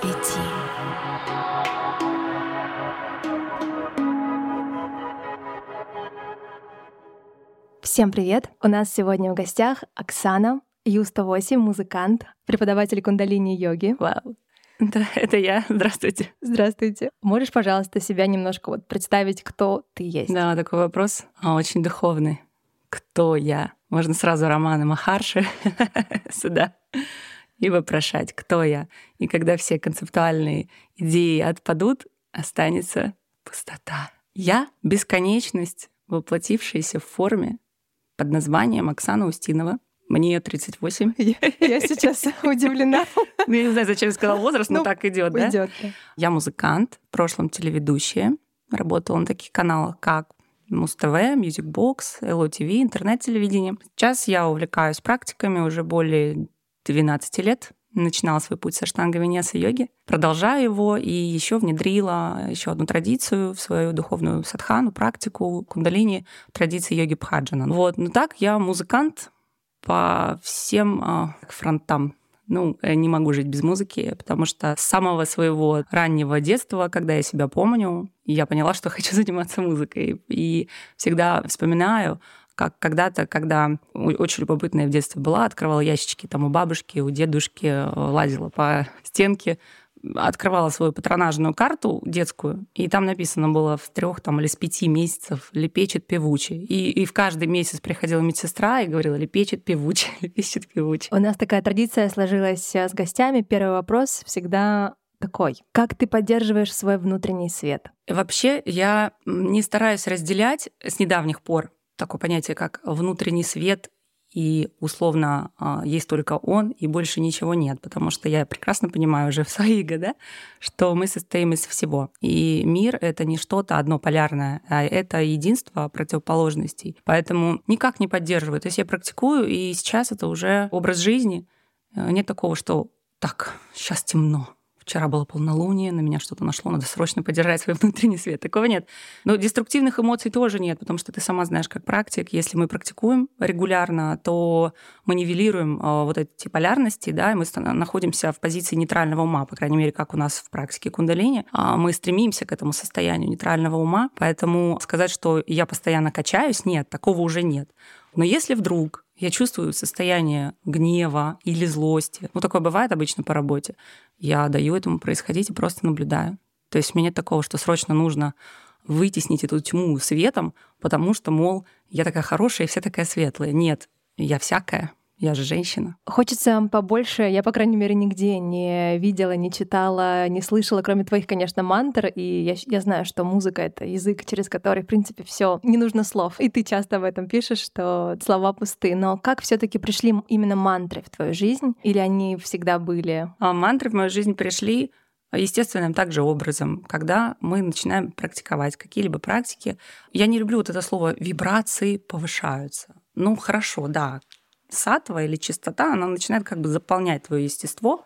свети. Всем привет! У нас сегодня в гостях Оксана, Ю-108, музыкант, преподаватель кундалини-йоги. Вау! Да, это я. Здравствуйте. Здравствуйте. Можешь, пожалуйста, себя немножко представить, кто ты есть? Да, такой вопрос очень духовный. Кто я? Можно сразу Рамана Махарши сюда и вопрошать, кто я. И когда все концептуальные идеи отпадут, останется пустота. Я — бесконечность, воплотившаяся в форме под названием Оксана Устинова. Мне 38. Я сейчас удивлена. Я не знаю, зачем я сказала возраст, но так идет, да? Идёт. Я музыкант, в прошлом телеведущая. Работала на таких каналах, как Муз-ТВ, Мьюзикбокс, ЛО-ТВ, интернет-телевидение. Сейчас я увлекаюсь практиками уже более 12 лет. Начинала свой путь с Аштанга Виньяса йоги. Продолжаю его и еще внедрила еще одну традицию в свою духовную садхану, практику кундалини, традиции йоги Бхаджана. Вот. Ну так, я музыкант по всем фронтам. Ну, не могу жить без музыки, потому что с самого своего раннего детства, когда я себя помню, я поняла, что хочу заниматься музыкой. И всегда вспоминаю, как когда-то, когда очень любопытная в детстве была, открывала ящички там у бабушки, у дедушки, лазила по стенке, открывала свою патронажную карту детскую, и там написано было в 3 или с 5 месяцев «Лепечет певучий». И в каждый месяц приходила медсестра и говорила «Лепечет певучий, лепечет певучий». У нас такая традиция сложилась с гостями. Первый вопрос всегда такой. Как ты поддерживаешь свой внутренний свет? Вообще я не стараюсь разделять с недавних пор такое понятие, как внутренний свет, и условно есть только он, и больше ничего нет, потому что я прекрасно понимаю уже в свои годы, что мы состоим из всего. И мир — это не что-то однополярное, а это единство противоположностей. Поэтому никак не поддерживаю. То есть я практикую, и сейчас это уже образ жизни. Нет такого, что «так, сейчас темно». Вчера было полнолуние, на меня что-то нашло, надо срочно поддержать свой внутренний свет. Такого нет. Но деструктивных эмоций тоже нет, потому что ты сама знаешь, как практик, если мы практикуем регулярно, то мы нивелируем вот эти полярности, да, и мы находимся в позиции нейтрального ума, по крайней мере, как у нас в практике кундалини. Мы стремимся к этому состоянию нейтрального ума, поэтому сказать, что я постоянно качаюсь, нет, такого уже нет. Но если вдруг я чувствую состояние гнева или злости, ну такое бывает обычно по работе, я даю этому происходить и просто наблюдаю. То есть у меня нет такого, что срочно нужно вытеснить эту тьму светом, потому что, мол, я такая хорошая и вся такая светлая. Нет, я всякая. Я же женщина. Хочется побольше. Я, по крайней мере, нигде не видела, не читала, не слышала, кроме твоих, конечно, мантр. И я знаю, что музыка — это язык, через который, в принципе, все. Не нужно слов. И ты часто об этом пишешь, что слова пусты. Но как все таки пришли именно мантры в твою жизнь? Или они всегда были? А мантры в мою жизнь пришли естественным также образом, когда мы начинаем практиковать какие-либо практики. Я не люблю вот это слово «вибрации повышаются». Ну, хорошо, да. Сатва или чистота, она начинает как бы заполнять твое естество,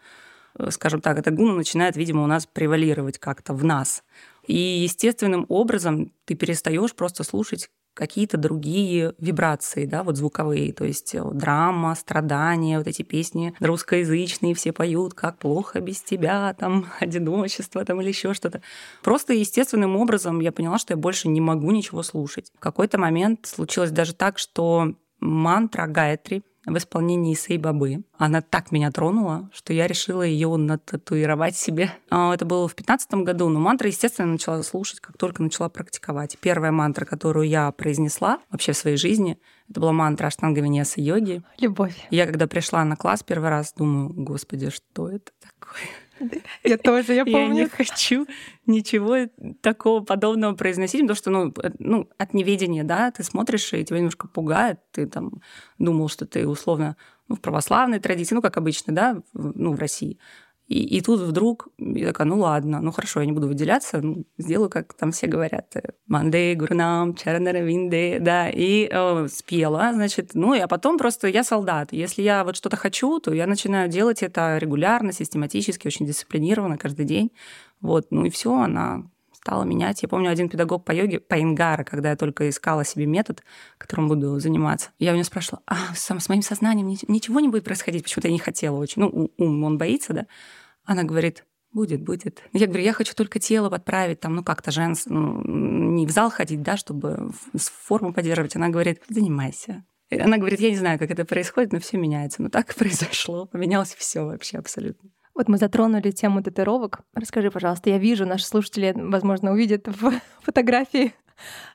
скажем так, эта гуна начинает, видимо, у нас превалировать как-то в нас. И естественным образом ты перестаешь просто слушать какие-то другие вибрации, да, вот звуковые, то есть драма, страдания, вот эти песни русскоязычные, все поют, как плохо без тебя, там, одиночество, там, или еще что-то. Просто естественным образом я поняла, что я больше не могу ничего слушать. В какой-то момент случилось даже так, что мантра Гаятри в исполнении Саи Бабы. Она так меня тронула, что я решила ее нататуировать себе. Это было в 2015 году, но мантры, естественно, начала слушать, как только начала практиковать. Первая мантра, которую я произнесла вообще в своей жизни, это была мантра Аштанга Виньяса йоги. Любовь. Я когда пришла на класс первый раз, думаю, господи, что это такое? Я тоже, я помню. Я не хочу ничего такого подобного произносить, потому что, ну, от неведения, да, ты смотришь, и тебя немножко пугает, ты там думал, что ты условно в православной традиции, ну, как обычно, да, ну, в России. И тут вдруг я такая, ну ладно, ну хорошо, я не буду выделяться, ну, сделаю, как там все говорят. Манде, гурнам, чаранаравинде, да, и спела, значит, ну, а потом просто я солдат. Если я вот что-то хочу, то я начинаю делать это регулярно, систематически, очень дисциплинированно каждый день. Вот, ну и все, она стала менять. Я помню, один педагог по йоге, по Ингара, когда я только искала себе метод, которым буду заниматься, я у него спрашивала, с моим сознанием ничего не будет происходить? Почему-то я не хотела очень. Ну, ум, он боится, да? Она говорит, Будет. Я говорю, я хочу только тело подправить, там, ну, как-то не в зал ходить, да, чтобы форму поддерживать. Она говорит, занимайся. Она говорит, я не знаю, как это происходит, но все меняется. Ну, так и произошло. Поменялось все вообще абсолютно. Вот мы затронули тему татуировок. Расскажи, пожалуйста, я вижу, наши слушатели, возможно, увидят в фотографии.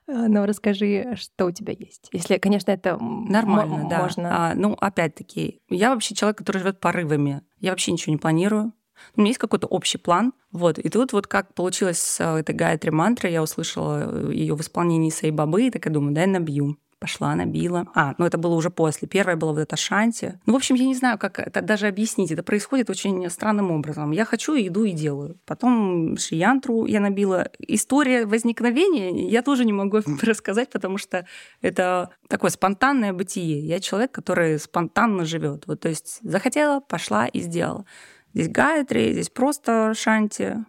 Но расскажи, что у тебя есть. Если, конечно, это нормально, да. Можно... опять-таки, я вообще человек, который живет порывами. Я вообще ничего не планирую. У меня есть какой-то общий план. Вот. И тут вот как получилось с этой Гаятри мантрой, я услышала ее в исполнении Саи Бабы, и так я думаю, да, я набью. Пошла, набила. Это было уже после. Первое было вот это Шанти. В общем, я не знаю, как это даже объяснить. Это происходит очень странным образом. Я хочу, иду и делаю. Потом Шри-янтру я набила. История возникновения я тоже не могу рассказать, потому что это такое спонтанное бытие. Я человек, который спонтанно живет. Вот, то есть захотела, пошла и сделала. Здесь Гаятри, здесь просто Шанти.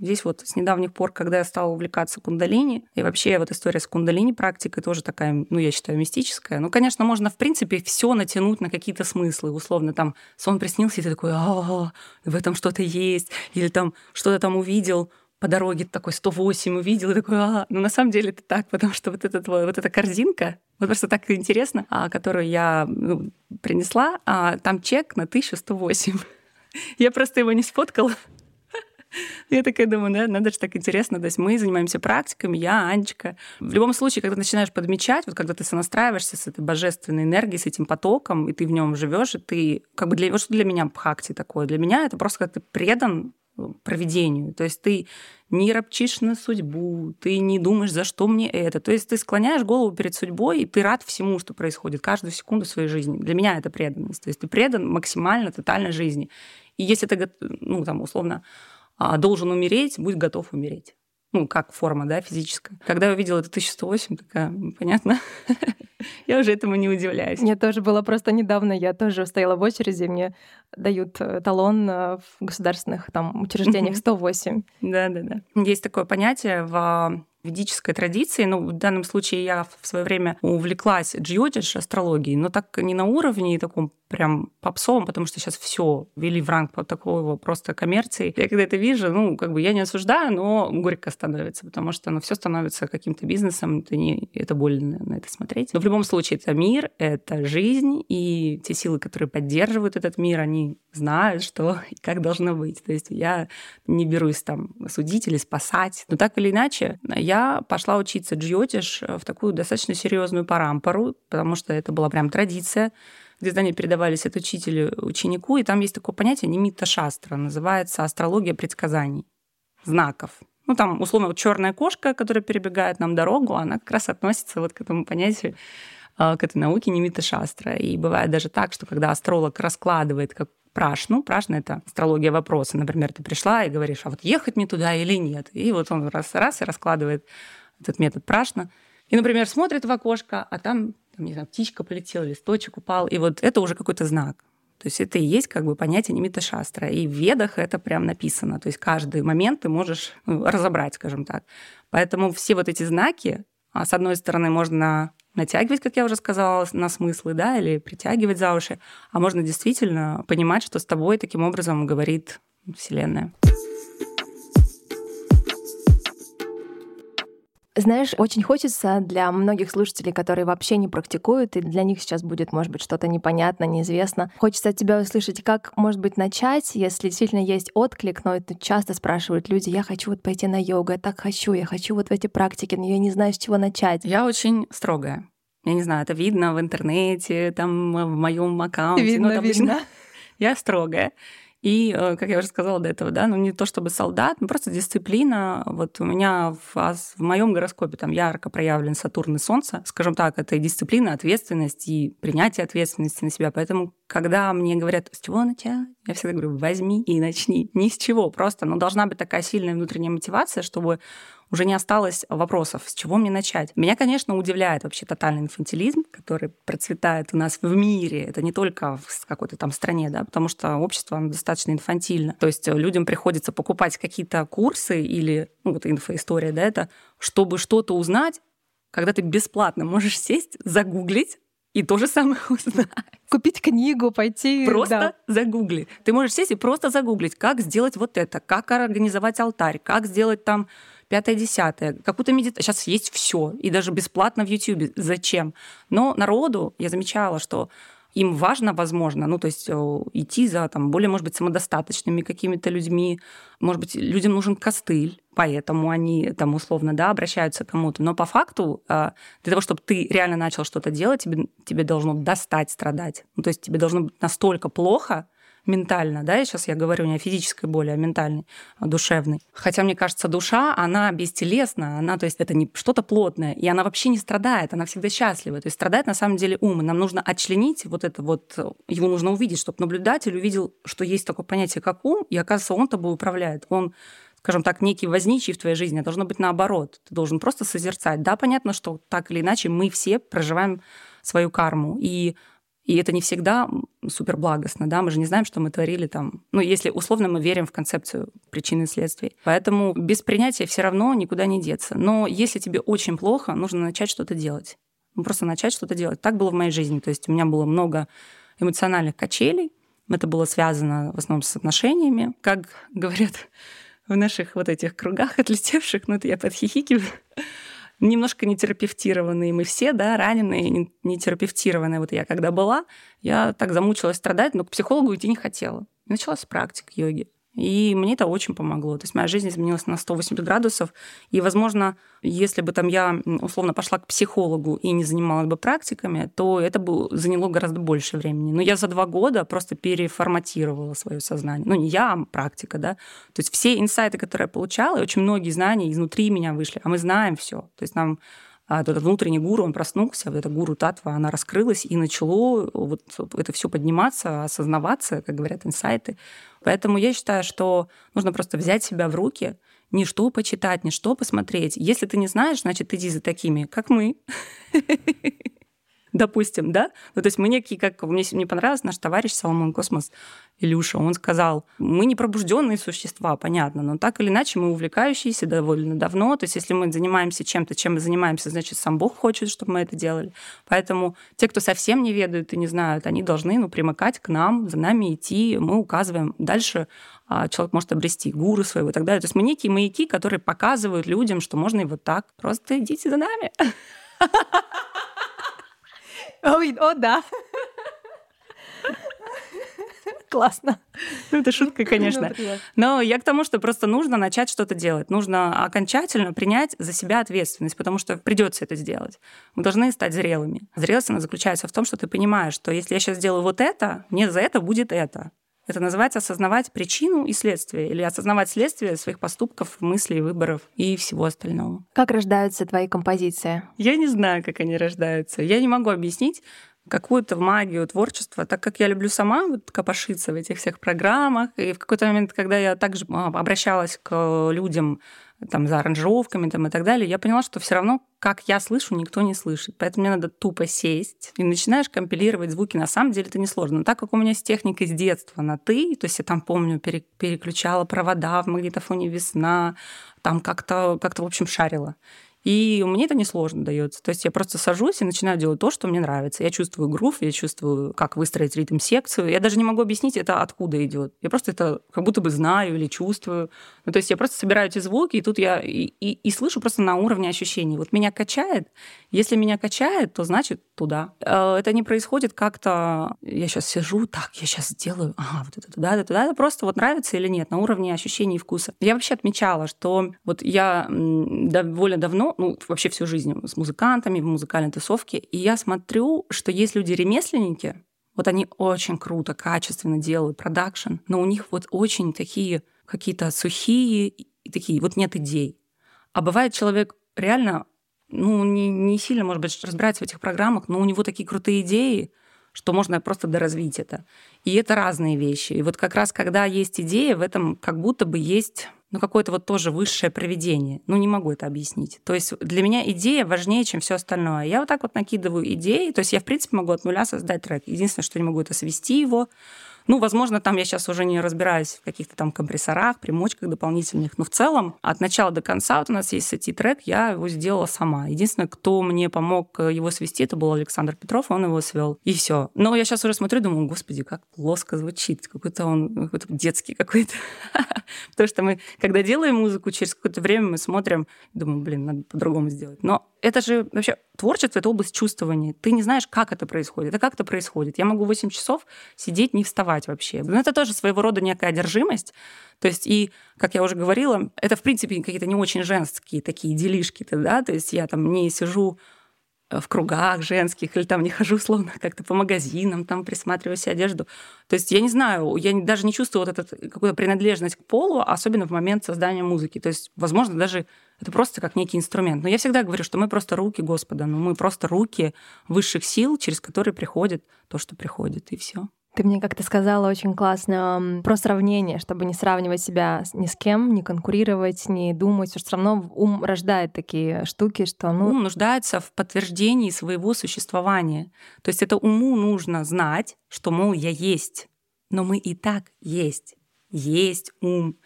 Здесь вот с недавних пор, когда я стала увлекаться кундалини, и вообще вот история с кундалини практикой тоже такая, я считаю, мистическая. Конечно, можно, в принципе, все натянуть на какие-то смыслы. Условно, там, сон приснился, и ты такой, в этом что-то есть. Или там что-то там увидел по дороге, такой 108 увидел, и такой, Но на самом деле это так, потому что вот эта корзинка, вот просто так интересно, которую я принесла, там чек на 1108. Я просто его не сфоткала. Я такая думаю, да, надо же так интересно. То есть мы занимаемся практиками, я, Анечка. В любом случае, когда ты начинаешь подмечать, вот когда ты сонастраиваешься с этой божественной энергией, с этим потоком, и ты в нем живешь, и ты как бы вот что для меня бхакти такое? Для меня это просто когда ты предан провидению. То есть ты не ропчишь на судьбу, ты не думаешь, за что мне это. То есть ты склоняешь голову перед судьбой, и ты рад всему, что происходит, каждую секунду своей жизни. Для меня это преданность. То есть ты предан максимально, тотально жизни. И если ты, условно, должен умереть, будь готов умереть. Как форма, да, физическая. Когда я увидела это 1108, такая, понятно, я уже этому не удивляюсь. Мне тоже было просто недавно, я тоже стояла в очереди, мне дают талон в государственных там учреждениях 108. Да. Есть такое понятие в ведической традиции, в данном случае я в свое время увлеклась джиотиш астрологией, но так не на уровне таком прям попсовом, потому что сейчас все вели в ранг такого просто коммерции. Я когда это вижу, я не осуждаю, но горько становится, потому что все становится каким-то бизнесом, это больно на это смотреть. Но в любом случае это мир, это жизнь, и те силы, которые поддерживают этот мир, они знают, что и как должно быть. То есть я не берусь там судить или спасать, но так или иначе я пошла учиться джиотиш в такую достаточно серьезную парампару, потому что это была прям традиция, где знания передавались от учителя ученику, и там есть такое понятие «нимита шастра», называется «астрология предсказаний», знаков. Там, условно, черная кошка, которая перебегает нам дорогу, она как раз относится вот к этому понятию, к этой науке «нимита шастра». И бывает даже так, что когда астролог раскладывает как Прашну. Прашна — это астрология вопроса. Например, ты пришла и говоришь, вот ехать мне туда или нет? И вот он раз и раскладывает этот метод Прашна. И, например, смотрит в окошко, а там не знаю, птичка полетела, листочек упал. И вот это уже какой-то знак. То есть это и есть как бы понятие нимита шастра. И в ведах это прям написано. То есть каждый момент ты можешь разобрать, скажем так. Поэтому все вот эти знаки, с одной стороны, можно натягивать, как я уже сказала, на смыслы, да, или притягивать за уши, а можно действительно понимать, что с тобой таким образом говорит Вселенная. Знаешь, очень хочется для многих слушателей, которые вообще не практикуют, и для них сейчас будет, может быть, что-то непонятно, неизвестно. Хочется от тебя услышать, как, может быть, начать, если действительно есть отклик, но это часто спрашивают люди, я хочу вот пойти на йогу, я так хочу, я хочу вот в эти практики, но я не знаю, с чего начать. Я очень строгая. Я не знаю, это видно в интернете, там, в моем аккаунте. Видно. Я строгая. И, как я уже сказала до этого, да, не то чтобы солдат, просто дисциплина. Вот у меня в моем гороскопе там ярко проявлен Сатурн и Солнце. Скажем так, это и дисциплина, ответственность, и принятие ответственности на себя. Поэтому, когда мне говорят, с чего начать, я всегда говорю, возьми и начни. Ни с чего, просто. Должна быть такая сильная внутренняя мотивация, чтобы уже не осталось вопросов, с чего мне начать. Меня, конечно, удивляет вообще тотальный инфантилизм, который процветает у нас в мире. Это не только в какой-то там стране, да, потому что общество оно достаточно инфантильно. То есть людям приходится покупать какие-то курсы или вот инфоистория, да, это чтобы что-то узнать, когда ты бесплатно можешь сесть, загуглить, и то же самое узнать. Купить книгу, пойти... Просто загугли. Ты можешь сесть и просто загуглить, как сделать вот это, как организовать алтарь, как сделать там 5-10, какую-то медитацию. Сейчас есть все и даже бесплатно в Ютьюбе. Зачем? Но народу, я замечала, что им важно, возможно, ну, то есть идти за там, более, может быть, самодостаточными какими-то людьми. Может быть, людям нужен костыль, поэтому они там условно, да, обращаются к кому-то. Но по факту для того, чтобы ты реально начал что-то делать, тебе должно достать страдать. Ну, то есть тебе должно быть настолько плохо ментально, да, сейчас я говорю не о физической боли, а ментальной, душевной. Хотя, мне кажется, душа, она бестелесна, она, то есть это не что-то плотное, и она вообще не страдает, она всегда счастлива. То есть страдает на самом деле ум, и нам нужно отчленить вот это вот, его нужно увидеть, чтобы наблюдатель увидел, что есть такое понятие, как ум, и, оказывается, он тобой управляет. Он, скажем так, некий возничий в твоей жизни, а должно быть наоборот. Ты должен просто созерцать. Да, понятно, что так или иначе мы все проживаем свою карму, и это не всегда суперблагостно, да, мы же не знаем, что мы творили там. Ну, если условно мы верим в концепцию причин и следствий. Поэтому без принятия все равно никуда не деться. Но если тебе очень плохо, нужно начать что-то делать. Ну, просто начать что-то делать. Так было в моей жизни. То есть у меня было много эмоциональных качелей. Это было связано в основном с отношениями. Как говорят в наших вот этих кругах отлетевших, ну, это я подхихикиваю, немножко нетерапевтированные мы все, да, раненые, нетерапевтированные. Вот я когда была, я так замучилась страдать, но к психологу идти не хотела. Началась практика йоги. И мне это очень помогло. То есть моя жизнь изменилась на 180 градусов. И, возможно, если бы там я, условно, пошла к психологу и не занималась бы практиками, то это бы заняло гораздо больше времени. Но я за 2 года просто переформатировала свое сознание. Ну, не я, а практика, да. То есть все инсайты, которые я получала, и очень многие знания изнутри меня вышли. А мы знаем все. То есть нам этот внутренний гуру, он проснулся, вот эта гуру татва, она раскрылась, и начало вот это все подниматься, осознаваться, как говорят, инсайты. Поэтому я считаю, что нужно просто взять себя в руки, ни что почитать, ни что посмотреть. Если ты не знаешь, значит, иди за такими, как мы. Допустим, да? Ну, то есть мы некие, как мне понравился наш товарищ Соломон Космос, Илюша, он сказал, мы не пробужденные существа, понятно, но так или иначе мы увлекающиеся довольно давно, то есть если мы занимаемся чем-то, чем мы занимаемся, значит, сам Бог хочет, чтобы мы это делали. Поэтому те, кто совсем не ведают и не знают, они должны, ну, примыкать к нам, за нами идти, мы указываем. Дальше человек может обрести гуру своего и так далее. То есть мы некие маяки, которые показывают людям, что можно и вот так. Просто идите за нами. О, да. Классно. Ну, это шутка, конечно. Но я к тому, что просто нужно начать что-то делать. Нужно окончательно принять за себя ответственность, потому что придется это сделать. Мы должны стать зрелыми. Зрелость, она заключается в том, что ты понимаешь, что если я сейчас сделаю вот это, мне за это будет это. Это называется осознавать причину и следствие, или осознавать следствие своих поступков, мыслей, выборов и всего остального. Как рождаются твои композиции? Я не знаю, как они рождаются. Я не могу объяснить какую-то магию творчества, так как я люблю сама вот копошиться в этих всех программах. И в какой-то момент, когда я также обращалась к людям там, за аранжировками там, и так далее, я поняла, что все равно, как я слышу, никто не слышит. Поэтому мне надо тупо сесть и начинаешь компилировать звуки. На самом деле это несложно. Но так как у меня с техникой с детства на «ты», то есть я там, помню, переключала провода в магнитофоне «Весна», там как-то в общем, шарила. И мне это несложно дается. То есть я просто сажусь и начинаю делать то, что мне нравится. Я чувствую грув, я чувствую, как выстроить ритм-секцию. Я даже не могу объяснить, это откуда идет. Я просто это как будто бы знаю или чувствую. Ну, то есть я просто собираю эти звуки, и тут я и слышу просто на уровне ощущений. Вот меня качает. Если меня качает, то значит туда. Это не происходит как-то... Я сейчас сижу, так, я сейчас сделаю. Ага, вот это туда, это туда. Это просто вот нравится или нет на уровне ощущений и вкуса. Я вообще отмечала, что вот я довольно давно, ну, вообще всю жизнь с музыкантами, в музыкальной тусовке. И я смотрю, что есть люди-ремесленники, вот они очень круто, качественно делают продакшн, но у них вот очень такие какие-то сухие, и такие вот нет идей. А бывает человек реально, ну, не сильно, может быть, разбирается в этих программах, но у него такие крутые идеи, что можно просто доразвить это. И это разные вещи. И вот как раз, когда есть идея, в этом как будто бы есть... ну, какое-то вот тоже высшее провидение. Ну, не могу это объяснить. То есть для меня идея важнее, чем все остальное. Я вот так вот накидываю идеи. То есть я, в принципе, могу от нуля создать трек. Единственное, что я не могу, это свести его. Ну, возможно, там я сейчас уже не разбираюсь в каких-то там компрессорах, примочках дополнительных, но в целом от начала до конца вот у нас есть сети-трек, я его сделала сама. Единственное, кто мне помог его свести, это был Александр Петров, он его свел, и все. Но я сейчас уже смотрю, думаю, господи, как плоско звучит, какой-то он какой-то детский какой-то. Потому что мы, когда делаем музыку, через какое-то время мы смотрим, думаю, блин, надо по-другому сделать. Но это же вообще творчество, это область чувствования. Ты не знаешь, как это происходит. А как это происходит? Я могу 8 часов сидеть, не вставать вообще. Но это тоже своего рода некая одержимость. То есть и, как я уже говорила, это, в принципе, какие-то не очень женские такие делишки-то, да? То есть я там не сижу в кругах женских, или там не хожу, словно как-то по магазинам, там присматриваю себе одежду. То есть я не знаю, я даже не чувствую вот эту какую-то принадлежность к полу, особенно в момент создания музыки. То есть, возможно, даже это просто как некий инструмент. Но я всегда говорю, что мы просто руки Господа, но мы просто руки высших сил, через которые приходит то, что приходит, и все. Ты мне как-то сказала очень классно про сравнение, чтобы не сравнивать себя ни с кем, не конкурировать, не думать. Все равно ум рождает такие штуки, что... Ну... Ум нуждается в подтверждении своего существования. То есть это уму нужно знать, что, мол, я есть. Но мы и так есть. Есть ум.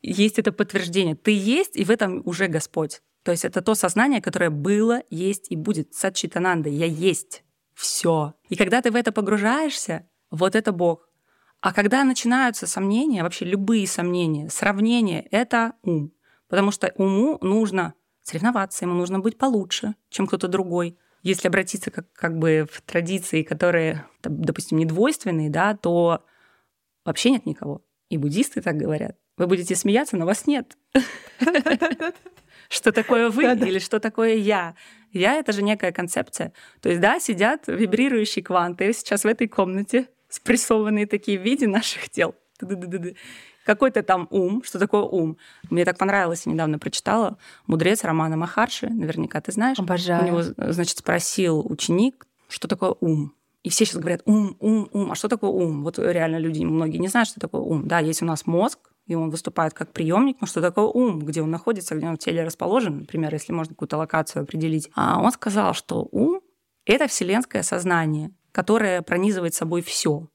Есть это подтверждение. Ты есть, и в этом уже Господь. То есть это то сознание, которое было, есть и будет. Сатчитананда. Я есть. Все. И когда ты в это погружаешься, вот это Бог. А когда начинаются сомнения, вообще любые сомнения, сравнение — это ум. Потому что уму нужно соревноваться, ему нужно быть получше, чем кто-то другой. Если обратиться как бы в традиции, которые, допустим, недвойственные, да, то вообще нет никого. И буддисты так говорят. Вы будете смеяться, но вас нет. Что такое вы или что такое я? Я — это же некая концепция. То есть, да, сидят вибрирующие кванты сейчас в этой комнате, спрессованные такие в виде наших тел. Какой-то там ум. Что такое ум? Мне так понравилось, я недавно прочитала. Мудрец Рамана Махарши, наверняка ты знаешь. Обожаю. У него, значит, спросил ученик, что такое ум. И все сейчас говорят ум. А что такое ум? Вот реально люди, многие не знают, что такое ум. Да, есть у нас мозг, и он выступает как приемник, но что такое ум, где он находится, где он в теле расположен, например, если можно какую-то локацию определить. А он сказал, что ум — это вселенское сознание, которое пронизывает собой все,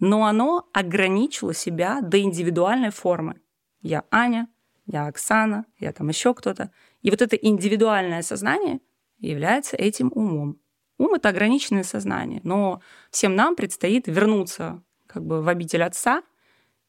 но оно ограничило себя до индивидуальной формы. Я Аня, я Оксана, я там еще кто-то. И вот это индивидуальное сознание является этим умом. Ум — это ограниченное сознание, но всем нам предстоит вернуться как бы в обитель Отца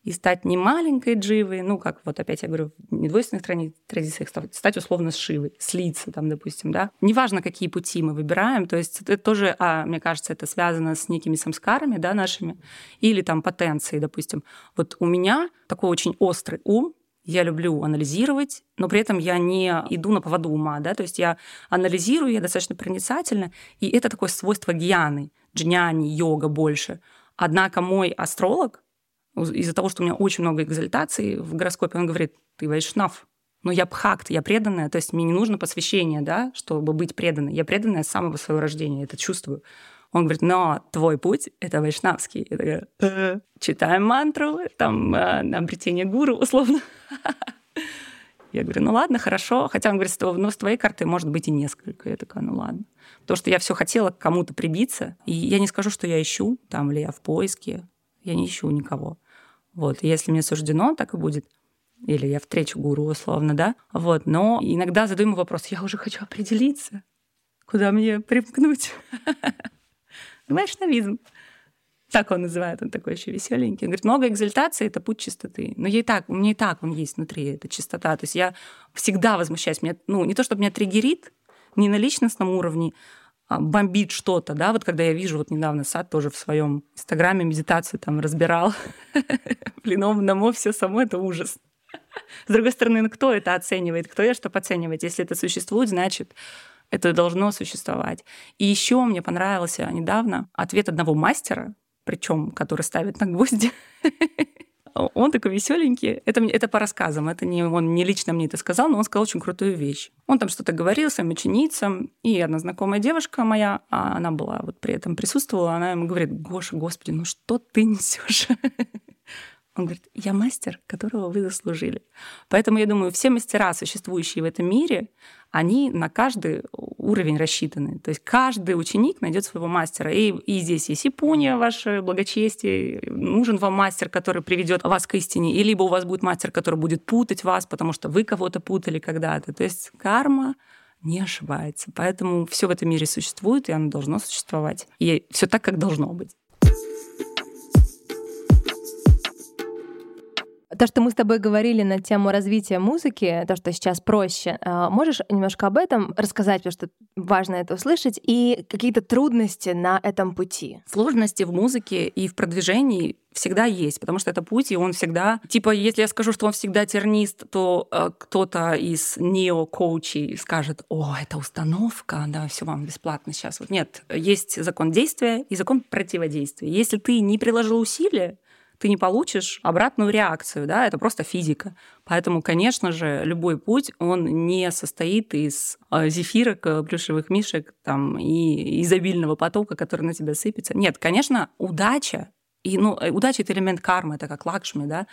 и стать не маленькой Дживой, ну, как вот опять я говорю, в недвойственных традициях, стать условно с Шивой, слиться там, допустим, да. Неважно, какие пути мы выбираем, то есть это тоже, мне кажется, это связано с некими самскарами, да, нашими, или там потенцией, допустим. Вот у меня такой очень острый ум, я люблю анализировать, но при этом я не иду на поводу ума, да, то есть я анализирую, я достаточно проницательна, и это такое свойство гьяны, джняни, йога больше. Однако мой астролог, из-за того, что у меня очень много экзальтаций в гороскопе, он говорит, ты вайшнав, но я бхакт, я преданная, то есть мне не нужно посвящение, да, чтобы быть преданной. Я преданная с самого своего рождения, это чувствую. Он говорит, но твой путь — это вайшнавский. Я такая, читаем мантру, там, обретение гуру, условно. Я говорю, ну ладно, хорошо. Хотя он говорит, ну с твоей карты может быть и несколько. Я такая, ну ладно. Потому что я все хотела к кому-то прибиться, и я не скажу, что я ищу, там, или я в поиске. Я не ищу никого. Вот. И если мне суждено, так и будет. Или я встречу гуру, условно, да? Вот. Но иногда задаю ему вопрос, я уже хочу определиться, куда мне примкнуть. Вайшнавизм. Так он называет, он такой еще веселенький. Он говорит, много экзальтации — это путь чистоты. Но у меня и так он есть внутри, эта чистота. То есть я всегда возмущаюсь. Меня, ну, не то, чтобы меня триггерит, не на личностном уровне, бомбит что-то, да, вот когда я вижу, вот недавно Сад тоже в своем инстаграме медитацию там разбирал, блин, омнамо, все само, это ужас. С другой стороны, кто это оценивает, кто я, что оценивает, если это существует, значит, это должно существовать. И еще мне понравился недавно ответ одного мастера, причем который ставит на гвозди. Он такой веселенький. Это по рассказам. Это не, он не лично мне это сказал, но он сказал очень крутую вещь. Он там что-то говорил своим ученицам. И одна знакомая девушка моя, она была вот при этом присутствовала, она ему говорит, Гоша, господи, ну что ты несешь? Он говорит, я мастер, которого вы заслужили. Поэтому, я думаю, все мастера, существующие в этом мире, они на каждый уровень рассчитаны. То есть каждый ученик найдет своего мастера. И здесь есть и Пунья, ваше благочестие. Нужен вам мастер, который приведет вас к истине. И либо у вас будет мастер, который будет путать вас, потому что вы кого-то путали когда-то. То есть карма не ошибается. Поэтому все в этом мире существует, и оно должно существовать. И все так, как должно быть. То, что мы с тобой говорили на тему развития музыки, то, что сейчас проще, можешь немножко об этом рассказать, потому что важно это услышать, и какие-то трудности на этом пути? Сложности в музыке и в продвижении всегда есть, потому что это путь, и он всегда... Типа, если я скажу, что он всегда тернист, то кто-то из нео-коучей скажет, о, это установка, да, все вам бесплатно сейчас. Вот нет, есть закон действия и закон противодействия. Если ты не приложил усилия, ты не получишь обратную реакцию, да, это просто физика. Поэтому, конечно же, любой путь, он не состоит из зефирок, плюшевых мишек там, и изобильного потока, который на тебя сыпется. Нет, конечно, удача, и, ну, удача — это элемент кармы, это как лакшми, да,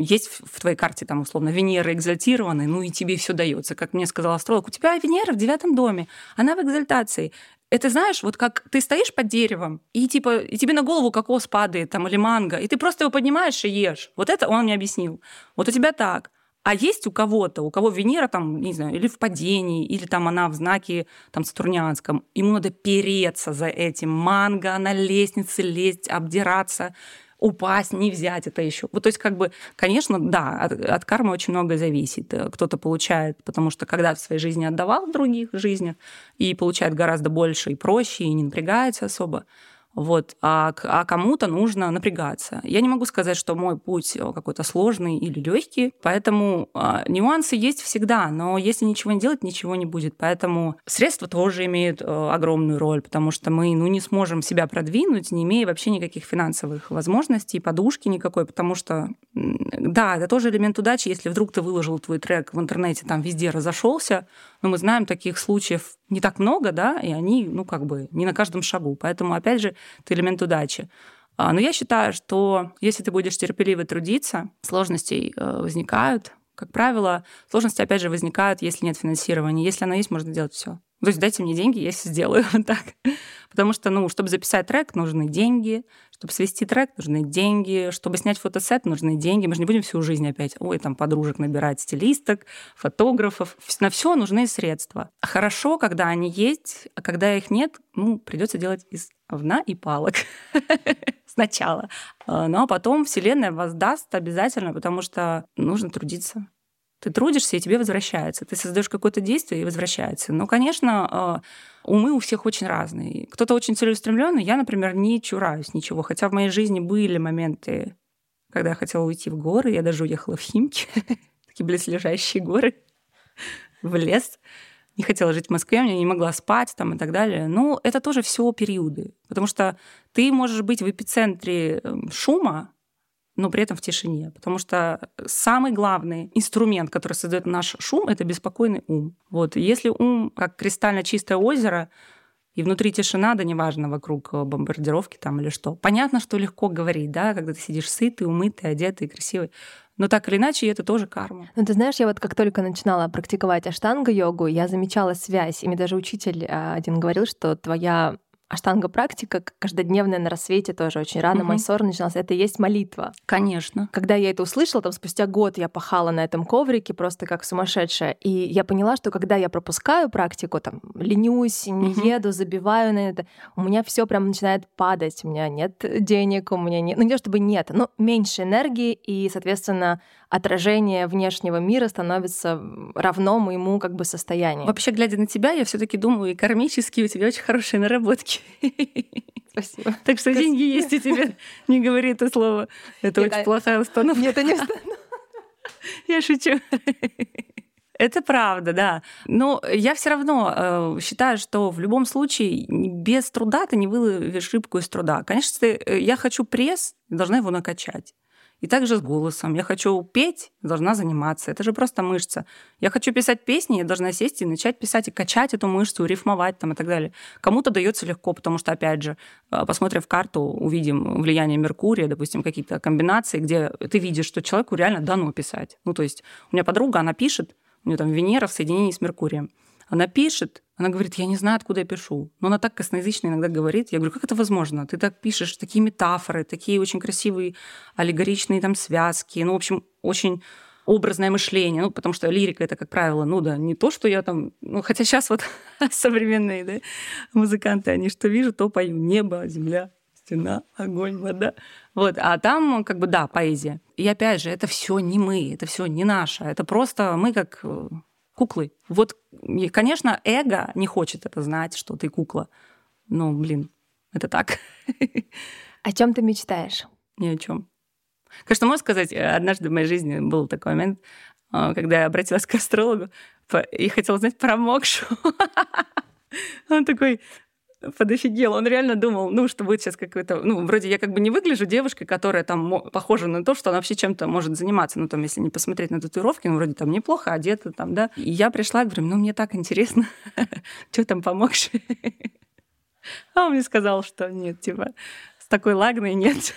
есть в твоей карте, там, условно, Венера экзальтированная, ну и тебе все дается. Как мне сказал астролог, у тебя Венера в 9 доме, она в экзальтации. Это, знаешь, вот как ты стоишь под деревом, и типа и тебе на голову кокос падает там, или манго, и ты просто его поднимаешь и ешь. Вот это он мне объяснил. Вот у тебя так. А есть у кого-то, у кого Венера там, не знаю, или в падении, или там она в знаке там сатурнианском, ему надо переться за этим. Манго, на лестнице лезть, обдираться, упасть, не взять это еще. Вот, то есть, как бы, конечно, да, от кармы очень многое зависит. Кто-то получает, потому что когда в своей жизни отдавал, в других жизнях, и получает гораздо больше и проще, и не напрягается особо. Вот. А кому-то нужно напрягаться. Я не могу сказать, что мой путь какой-то сложный или легкий, поэтому нюансы есть всегда, но если ничего не делать, ничего не будет. Поэтому средства тоже имеют огромную роль, потому что мы не сможем себя продвинуть, не имея вообще никаких финансовых возможностей, подушки никакой, потому что, да, это тоже элемент удачи, если вдруг ты выложил твой трек в интернете, там везде разошелся, но мы знаем таких случаев не так много, да, и они, как бы, не на каждом шагу. Поэтому, опять же, это элемент удачи. Но я считаю, что если ты будешь терпеливо трудиться, сложности возникают. Как правило, сложности, опять же, возникают, если нет финансирования. Если оно есть, можно делать все. То есть дайте мне деньги, я все сделаю. Так. Потому что, чтобы записать трек, нужны деньги. Чтобы свести трек, нужны деньги. Чтобы снять фотосет, нужны деньги. Мы же не будем всю жизнь опять, там подружек набирать, стилисток, фотографов. На все нужны средства. Хорошо, когда они есть, а когда их нет, придется делать из овна и палок сначала. Ну, а потом Вселенная воздаст обязательно, потому что нужно трудиться. Ты трудишься, и тебе возвращается. Ты создаешь какое-то действие, и возвращается. Но, конечно, умы у всех очень разные. Кто-то очень целеустремленный. Я, например, не чураюсь ничего. Хотя в моей жизни были моменты, когда я хотела уйти в горы. Я даже уехала в Химки. Такие близлежащие горы. В лес. Не хотела жить в Москве, я не могла спать там, и так далее. Но это тоже все периоды. Потому что ты можешь быть в эпицентре шума, но при этом в тишине. Потому что самый главный инструмент, который создает наш шум, это беспокойный ум. Вот. Если ум как кристально чистое озеро, и внутри тишина, да неважно, вокруг бомбардировки там или что. Понятно, что легко говорить, да, когда ты сидишь сытый, умытый, одетый, красивый. Но так или иначе, это тоже карма. Ну, ты знаешь, я вот как только начинала практиковать аштанга-йогу, я замечала связь, и мне даже учитель один говорил, что твоя аштанга-практика каждодневная на рассвете тоже очень рано, Мансор начинался. Это и есть молитва. Конечно. Когда я это услышала, там спустя год я пахала на этом коврике просто как сумасшедшая. И я поняла, что когда я пропускаю практику, там, ленюсь, не еду, забиваю на это, у меня все прям начинает падать. У меня нет денег, у меня нет... не то чтобы нет, но меньше энергии, и, соответственно, отражение внешнего мира становится равно моему как бы состоянию. Вообще, глядя на тебя, я все таки думаю, и кармически у тебя очень хорошие наработки. Спасибо. Так что спасибо. Деньги есть у тебя. Не говори это слово. Это очень плохая установка. Нет, это не установка. Я шучу. Это правда, да. Но я все равно считаю, что в любом случае без труда ты не выловишь рыбку из труда. Конечно, я хочу пресс, должна его накачать. И также с голосом. Я хочу петь, должна заниматься. Это же просто мышца. Я хочу писать песни, я должна сесть и начать писать, и качать эту мышцу, рифмовать там, и так далее. Кому-то дается легко, потому что, опять же, посмотрев карту, увидим влияние Меркурия, допустим, какие-то комбинации, где ты видишь, что человеку реально дано писать. Ну, то есть у меня подруга, она пишет, у нее там Венера в соединении с Меркурием. Она пишет, она говорит, я не знаю, откуда я пишу. Но она так косноязычно иногда говорит. Я говорю, как это возможно? Ты так пишешь, такие метафоры, такие очень красивые аллегоричные там связки. Ну, в общем, очень образное мышление. Ну, потому что лирика — это, как правило, ну да, не то, что я там... Ну, хотя сейчас вот современные, да, музыканты, они что вижу, то пою. Небо, земля, стена, огонь, вода. Вот. А там, как бы, да, поэзия. И опять же, это все не мы, это все не наше. Это просто мы как... куклы. Вот, конечно, эго не хочет это знать, что ты кукла. Ну, блин, это так. О чем ты мечтаешь? Ни о чем. Конечно, можно сказать, однажды в моей жизни был такой момент, когда я обратилась к астрологу и хотела знать про мокшу. Он такой... подофигел. Он реально думал, ну, что будет сейчас какой-то... Ну, вроде я как бы не выгляжу девушкой, которая там похожа на то, что она вообще чем-то может заниматься. Ну, там, если не посмотреть на татуировки, ну, вроде там неплохо одета там, да. И я пришла и говорю, ну, мне так интересно, что там помогшь? А он мне сказал, что нет, типа, с такой лагной нет.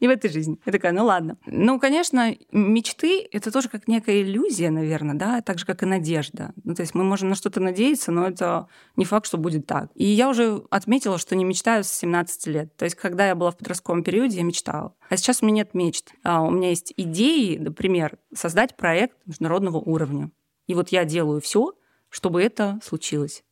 Не в этой жизни. Я такая, ну ладно. Ну, конечно, мечты — это тоже как некая иллюзия, наверное, да, так же, как и надежда. Ну, то есть мы можем на что-то надеяться, но это не факт, что будет так. И я уже отметила, что не мечтаю с 17 лет. То есть когда я была в подростковом периоде, я мечтала. А сейчас у меня нет мечт. А у меня есть идеи, например, создать проект международного уровня. И вот я делаю все, чтобы это случилось.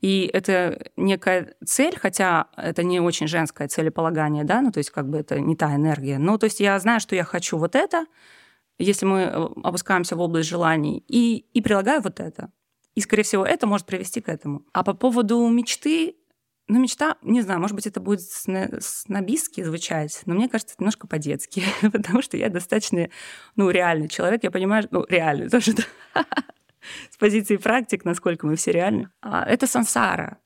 И это некая цель, хотя это не очень женское целеполагание, да, ну, то есть как бы это не та энергия. Но то есть я знаю, что я хочу вот это, если мы опускаемся в область желаний, и прилагаю вот это. И, скорее всего, это может привести к этому. А по поводу мечты, ну, мечта, не знаю, может быть, это будет снобистски звучать, но мне кажется, это немножко по-детски, потому что я достаточно, ну, реальный человек, я понимаю, ну, реальный тоже, да. С позиции практик, насколько мы все реальны. Это сансара.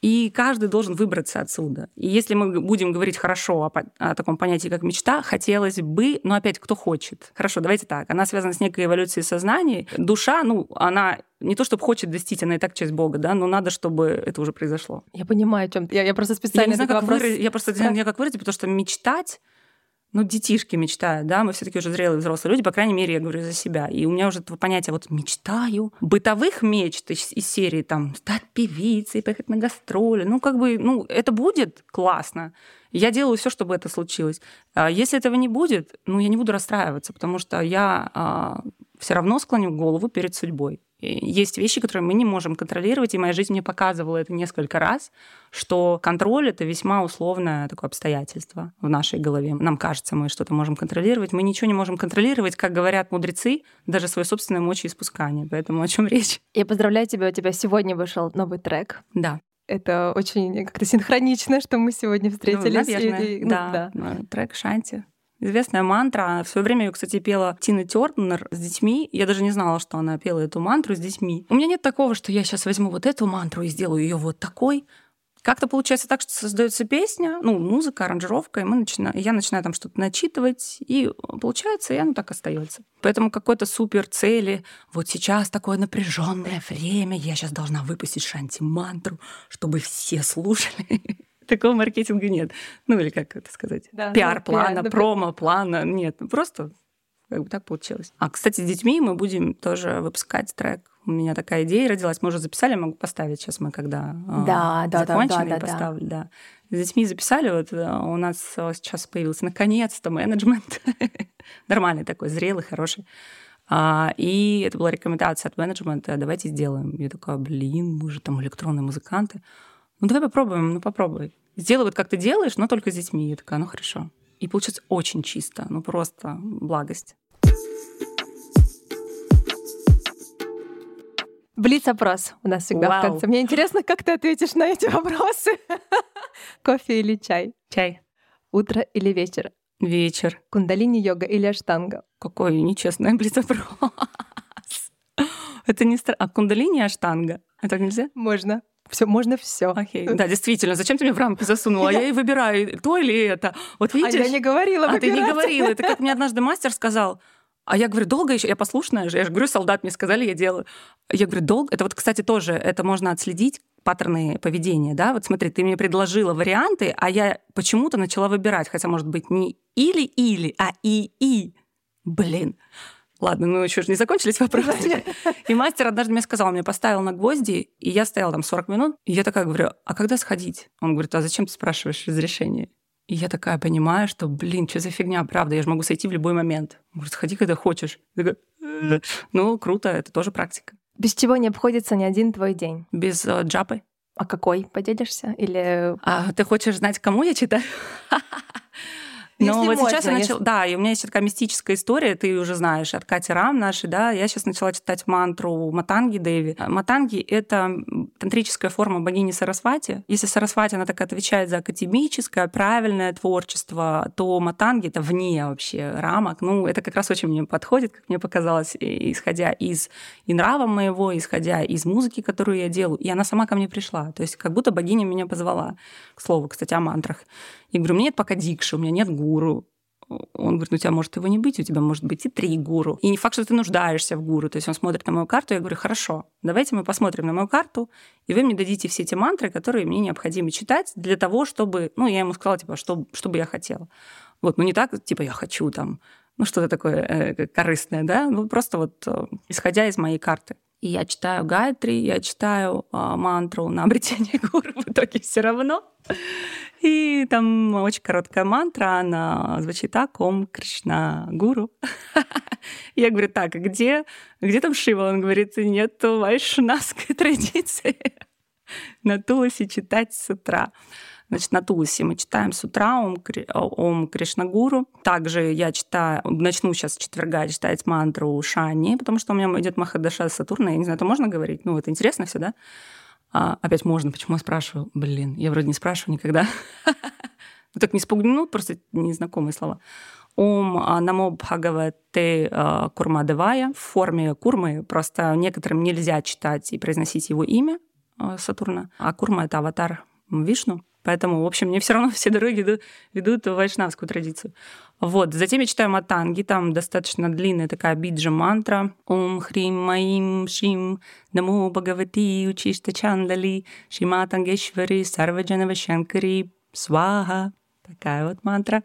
И каждый должен выбраться отсюда. И если мы будем говорить хорошо о таком понятии, как мечта, хотелось бы, но опять, кто хочет. Хорошо, давайте так. Она связана с некой эволюцией сознания. Душа, ну, она не то, чтобы хочет достичь, она и так часть Бога, да, но надо, чтобы это уже произошло. Я понимаю, о чём ты. Я просто специально не знаю, как вопрос... Я просто не знаю, как выразить, потому что мечтать... Ну, детишки мечтают, да, мы все-таки уже зрелые взрослые люди, по крайней мере, я говорю за себя. И у меня уже этого понятия вот мечтаю, бытовых мечт из серии там стать певицей, поехать на гастроли, ну, как бы, ну, это будет классно. Я делаю все, чтобы это случилось. Если этого не будет, ну, я не буду расстраиваться, потому что я все равно склоню голову перед судьбой. Есть вещи, которые мы не можем контролировать, и моя жизнь мне показывала это несколько раз, что контроль — это весьма условное такое обстоятельство в нашей голове. Нам кажется, мы что-то можем контролировать. Мы ничего не можем контролировать, как говорят мудрецы, даже свое собственное мочеиспускание. Поэтому о чем речь? Я поздравляю тебя, у тебя сегодня вышел новый трек. Да. Это очень как-то синхронично, что мы сегодня встретились. Ну, наверное, и... да. Да. Трек «Шанти». Известная мантра. В свое время ее, кстати, пела Тина Тернер с детьми. Я даже не знала, что она пела эту мантру с детьми. У меня нет такого, что я сейчас возьму вот эту мантру и сделаю ее вот такой. Как-то получается так, что создается песня, ну, музыка, аранжировка, и я начинаю там что-то начитывать, и получается, и оно так остается. Поэтому какой-то супер цели. Вот сейчас такое напряженное время, я сейчас должна выпустить шанти-мантру, чтобы все слушали. Такого маркетинга нет. Ну, или как это сказать? Да, пиар-плана, да, промо-плана. Нет, просто как бы так получилось. А, кстати, с детьми мы будем тоже выпускать трек. У меня такая идея родилась. Мы уже записали, могу поставить сейчас мы, когда закончим, я поставлю. Да. С детьми записали. Вот у нас сейчас появился наконец-то менеджмент. Нормальный такой, зрелый, хороший. И это была рекомендация от менеджмента. Давайте сделаем. Я такая, блин, мы же там электронные музыканты. Ну, давай попробуем, ну, попробуй. Сделай вот как ты делаешь, но только с детьми. Я такая, ну, хорошо. И получается очень чисто, ну, просто благость. Блиц-опрос у нас всегда в конце. Мне интересно, как ты ответишь на эти вопросы. Кофе или чай? Чай. Утро или вечер? Вечер. Кундалини-йога или аштанга? Какой нечестный блиц-опрос. Это не... А кундалини и аштанга? А так нельзя? Можно. Все, можно все. Окей. Да, действительно. Зачем ты мне в рамку засунула? Я и выбираю то или это. Вот видишь? А я не говорила. А ты не говорила. Это как мне однажды мастер сказал. А я говорю, долго еще? Я послушная же. Я же говорю, солдат мне сказали, я делаю. Я говорю, долго? Это вот, кстати, тоже, это можно отследить, паттерны поведения, да? Вот смотри, ты мне предложила варианты, а я почему-то начала выбирать, хотя, может быть, не или-или, а и-и. Блин. Ладно, ну еще же не закончились вопросы. И мастер однажды мне сказал, он меня поставил на гвозди, и я стояла там 40 минут, и я такая говорю, а когда сходить? Он говорит, а зачем ты спрашиваешь разрешение? И я такая понимаю, что, блин, что за фигня, правда, я же могу сойти в любой момент. Он говорит, сходи, когда хочешь. Я такая, ну, круто, это тоже практика. Без чего не обходится ни один твой день? Без джапы. А какой? Поделишься? Или... А ты хочешь знать, кому я читаю? Но вот можно, сейчас я начала... Да, и у меня есть такая мистическая история, ты уже знаешь, от Кати Рам нашей, да. Я сейчас начала читать мантру Матанги Дэви. Матанги — это тантрическая форма богини Сарасвати. Если Сарасвати, она так отвечает за академическое, правильное творчество, то Матанги — это вне вообще рамок. Ну, это как раз очень мне подходит, как мне показалось, исходя из и нрава моего, исходя из музыки, которую я делаю. И она сама ко мне пришла. То есть как будто богиня меня позвала. К слову, кстати, о мантрах. Я говорю, у меня нет пока дикши, у меня нет гуру. Он говорит, ну у тебя может его не быть, у тебя может быть и 3 гуру. И не факт, что ты нуждаешься в гуру. То есть он смотрит на мою карту, я говорю, хорошо, давайте мы посмотрим на мою карту, и вы мне дадите все эти мантры, которые мне необходимо читать для того, чтобы... Ну, я ему сказала, типа, что бы я хотела. Вот, ну не так, типа, я хочу там, ну что-то такое корыстное, да? Ну просто вот исходя из моей карты. И я читаю Гаятри, я читаю мантру на обретение гуру, в итоге все равно. И там очень короткая мантра, она звучит так: Ом Кришна Гуру. Я говорю, так, где там Шива? Он говорит, нет вайшнавской традиции на Туласе читать с утра. Значит, на Туласе мы читаем с утра Ом Кришна Гуру. Также я читаю, начну сейчас с четверга читать мантру Шани, потому что у меня идет Махадаша Сатурна. Я не знаю, это можно говорить? Ну, это интересно все, да? Опять можно, почему я спрашиваю? Блин, я вроде не спрашиваю никогда. Ну так не спугнул, просто незнакомые слова. Ом намо бхагавате курма девая. В форме курмы просто некоторым нельзя читать и произносить его имя Сатурна, а курма — это аватар Вишну. Поэтому, в общем, мне все равно все дороги ведут в вайшнавскую традицию. Вот. Затем я читаю матанги, там достаточно длинная такая биджа-мантра. Ом хрим маим шим намо бхагавати учишта чандали шриматангешвари сарваджанава шанкари сваха. Такая вот мантра.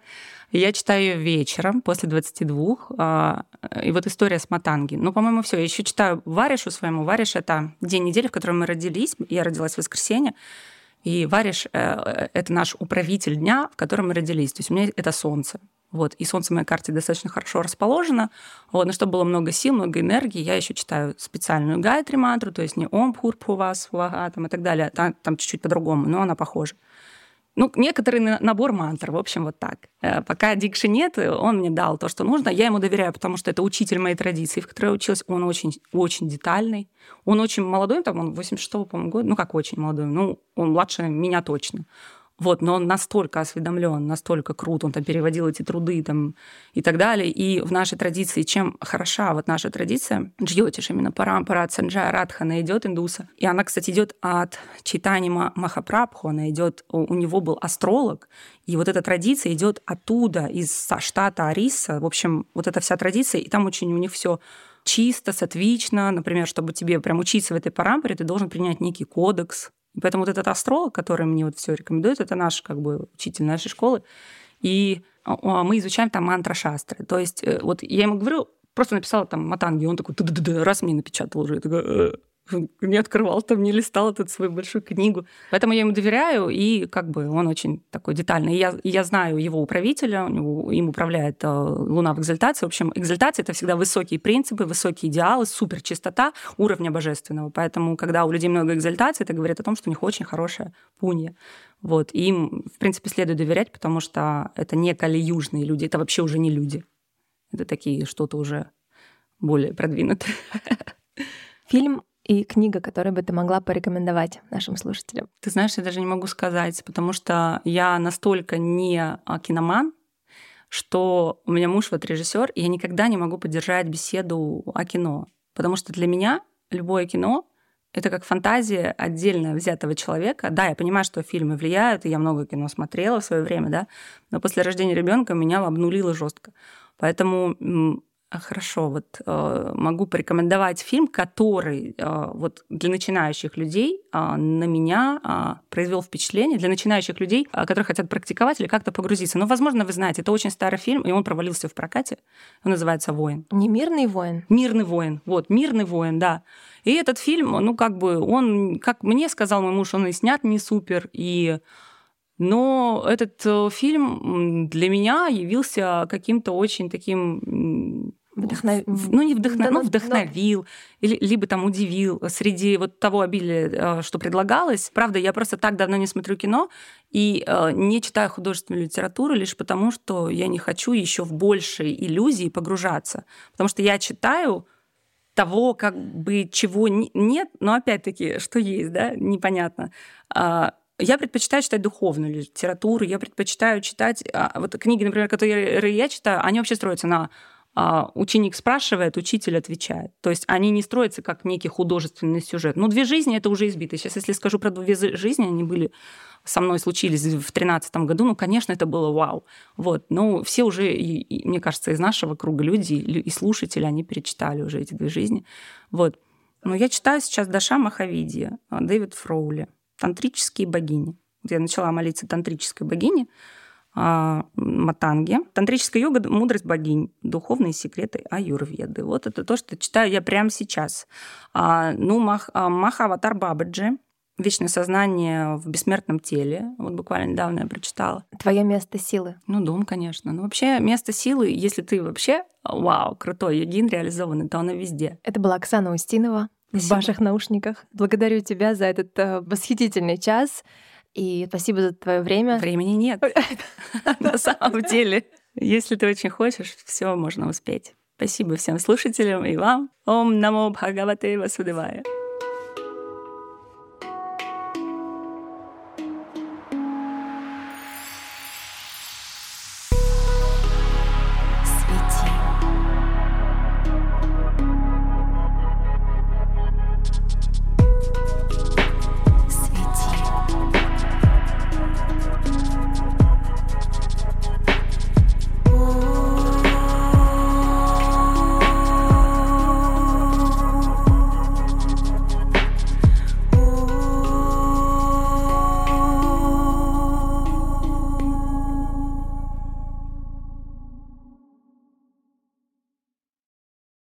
Я читаю ее вечером после 22. И вот история с матанги. Ну, по-моему, все. Я еще читаю Варишу своему. Вариш — это день недели, в котором мы родились. Я родилась в воскресенье. И Вариш — это наш управитель дня, в котором мы родились. То есть у меня это солнце. Вот. И солнце в моей карте достаточно хорошо расположено. Вот. Но чтобы было много сил, много энергии, я еще читаю специальную Гаятри мантру, то есть не Ом Пхурпу Вас Вага и так далее. Там чуть-чуть по-другому, но она похожа. Ну, некоторый набор мантр, в общем, вот так. Пока дикши нет, он мне дал то, что нужно. Я ему доверяю, потому что это учитель моей традиции, в которой я училась. Он очень детальный. Он очень молодой, там, он 86-го, по-моему, года. Ну, как очень молодой, ну, он младше меня точно. Вот, но он настолько осведомлен, настолько крут, он там переводил эти труды там, и так далее. И в нашей традиции, чем хороша вот наша традиция, Джиотиш именно Парампара от Санджая Радхана идет индуса. И она, кстати, идет от Чайтани Махапрабху, она идет, у него был астролог, и вот эта традиция идет оттуда, из штата Ариса. В общем, вот эта вся традиция, и там очень у них все чисто, сатвично. Например, чтобы тебе прям учиться в этой Парампаре, ты должен принять некий кодекс. Поэтому вот этот астролог, который мне вот все рекомендует, это наш как бы учитель нашей школы, и мы изучаем там мантра шастры. То есть вот я ему говорю, просто написала там матанги, он такой раз мне напечатал уже, я такая, не открывал там, не листал эту свою большую книгу. Поэтому я ему доверяю, и как бы он очень такой детальный. Я знаю его управителя, им управляет Луна в экзальтации. В общем, экзальтация — это всегда высокие принципы, высокие идеалы, суперчистота уровня божественного. Поэтому, когда у людей много экзальтации, это говорит о том, что у них очень хорошая пунья. Вот. И им, в принципе, следует доверять, потому что это не кали-южные люди, это вообще уже не люди. Это такие что-то уже более продвинутые. Фильм и книга, которую бы ты могла порекомендовать нашим слушателям? Ты знаешь, я даже не могу сказать, потому что я настолько не киноман, что у меня муж вот режиссер, и я никогда не могу поддержать беседу о кино. Потому что для меня любое кино Это как фантазия отдельно взятого человека. Да, я понимаю, что фильмы влияют, и я много кино смотрела в свое время, да, но после рождения ребенка меня обнулило жестко. Поэтому хорошо, вот могу порекомендовать фильм, который вот для начинающих людей на меня произвел впечатление, для начинающих людей, которые хотят практиковать или как-то погрузиться. Но, возможно, вы знаете, это очень старый фильм, и он провалился в прокате. Он называется «Воин». Не «Мирный воин». «Мирный воин». Вот, «Мирный воин», да. И этот фильм, ну, как бы, он, как мне сказал мой муж, он и снят не супер, и... Но этот фильм для меня явился каким-то очень таким... вдохновил, либо там удивил среди вот того обилия, что предлагалось. Правда, я просто так давно не смотрю кино и не читаю художественную литературу лишь потому, что я не хочу еще в большей иллюзии погружаться. Потому что я читаю того, как бы чего нет, но опять-таки, что есть, да, непонятно. Я предпочитаю читать духовную литературу, я предпочитаю читать... Вот книги, например, которые я читаю, они вообще строятся на... Ученик спрашивает, учитель отвечает. То есть они не строятся как некий художественный сюжет. Ну, «Две жизни» — это уже избито. Сейчас, если скажу про «Две жизни», они были... со мной случились в 2013 году, ну, конечно, это было вау. Вот. Но все уже, мне кажется, из нашего круга люди и слушатели, они перечитали уже эти «Две жизни». Вот. Но я читаю сейчас Даша Махавидия, Дэвид Фроули. Тантрические богини. Я начала молиться тантрической богине Матанги. Тантрическая йога — мудрость богинь, духовные секреты аюрведы. Вот это то, что читаю я прямо сейчас. Ну, Махаватар Бабаджи, вечное сознание в бессмертном теле. Вот буквально недавно я прочитала. Твое место силы. Ну, дом, конечно. Ну, вообще, место силы, если ты вообще вау, крутой йогин реализованный, то оно везде. Это была Оксана Устинова. Спасибо. В ваших наушниках. Благодарю тебя за этот восхитительный час. И спасибо за твое время. Времени нет. На самом деле. Если ты очень хочешь, все можно успеть. Спасибо всем слушателям и вам. Ом намо бхагавате васудевая.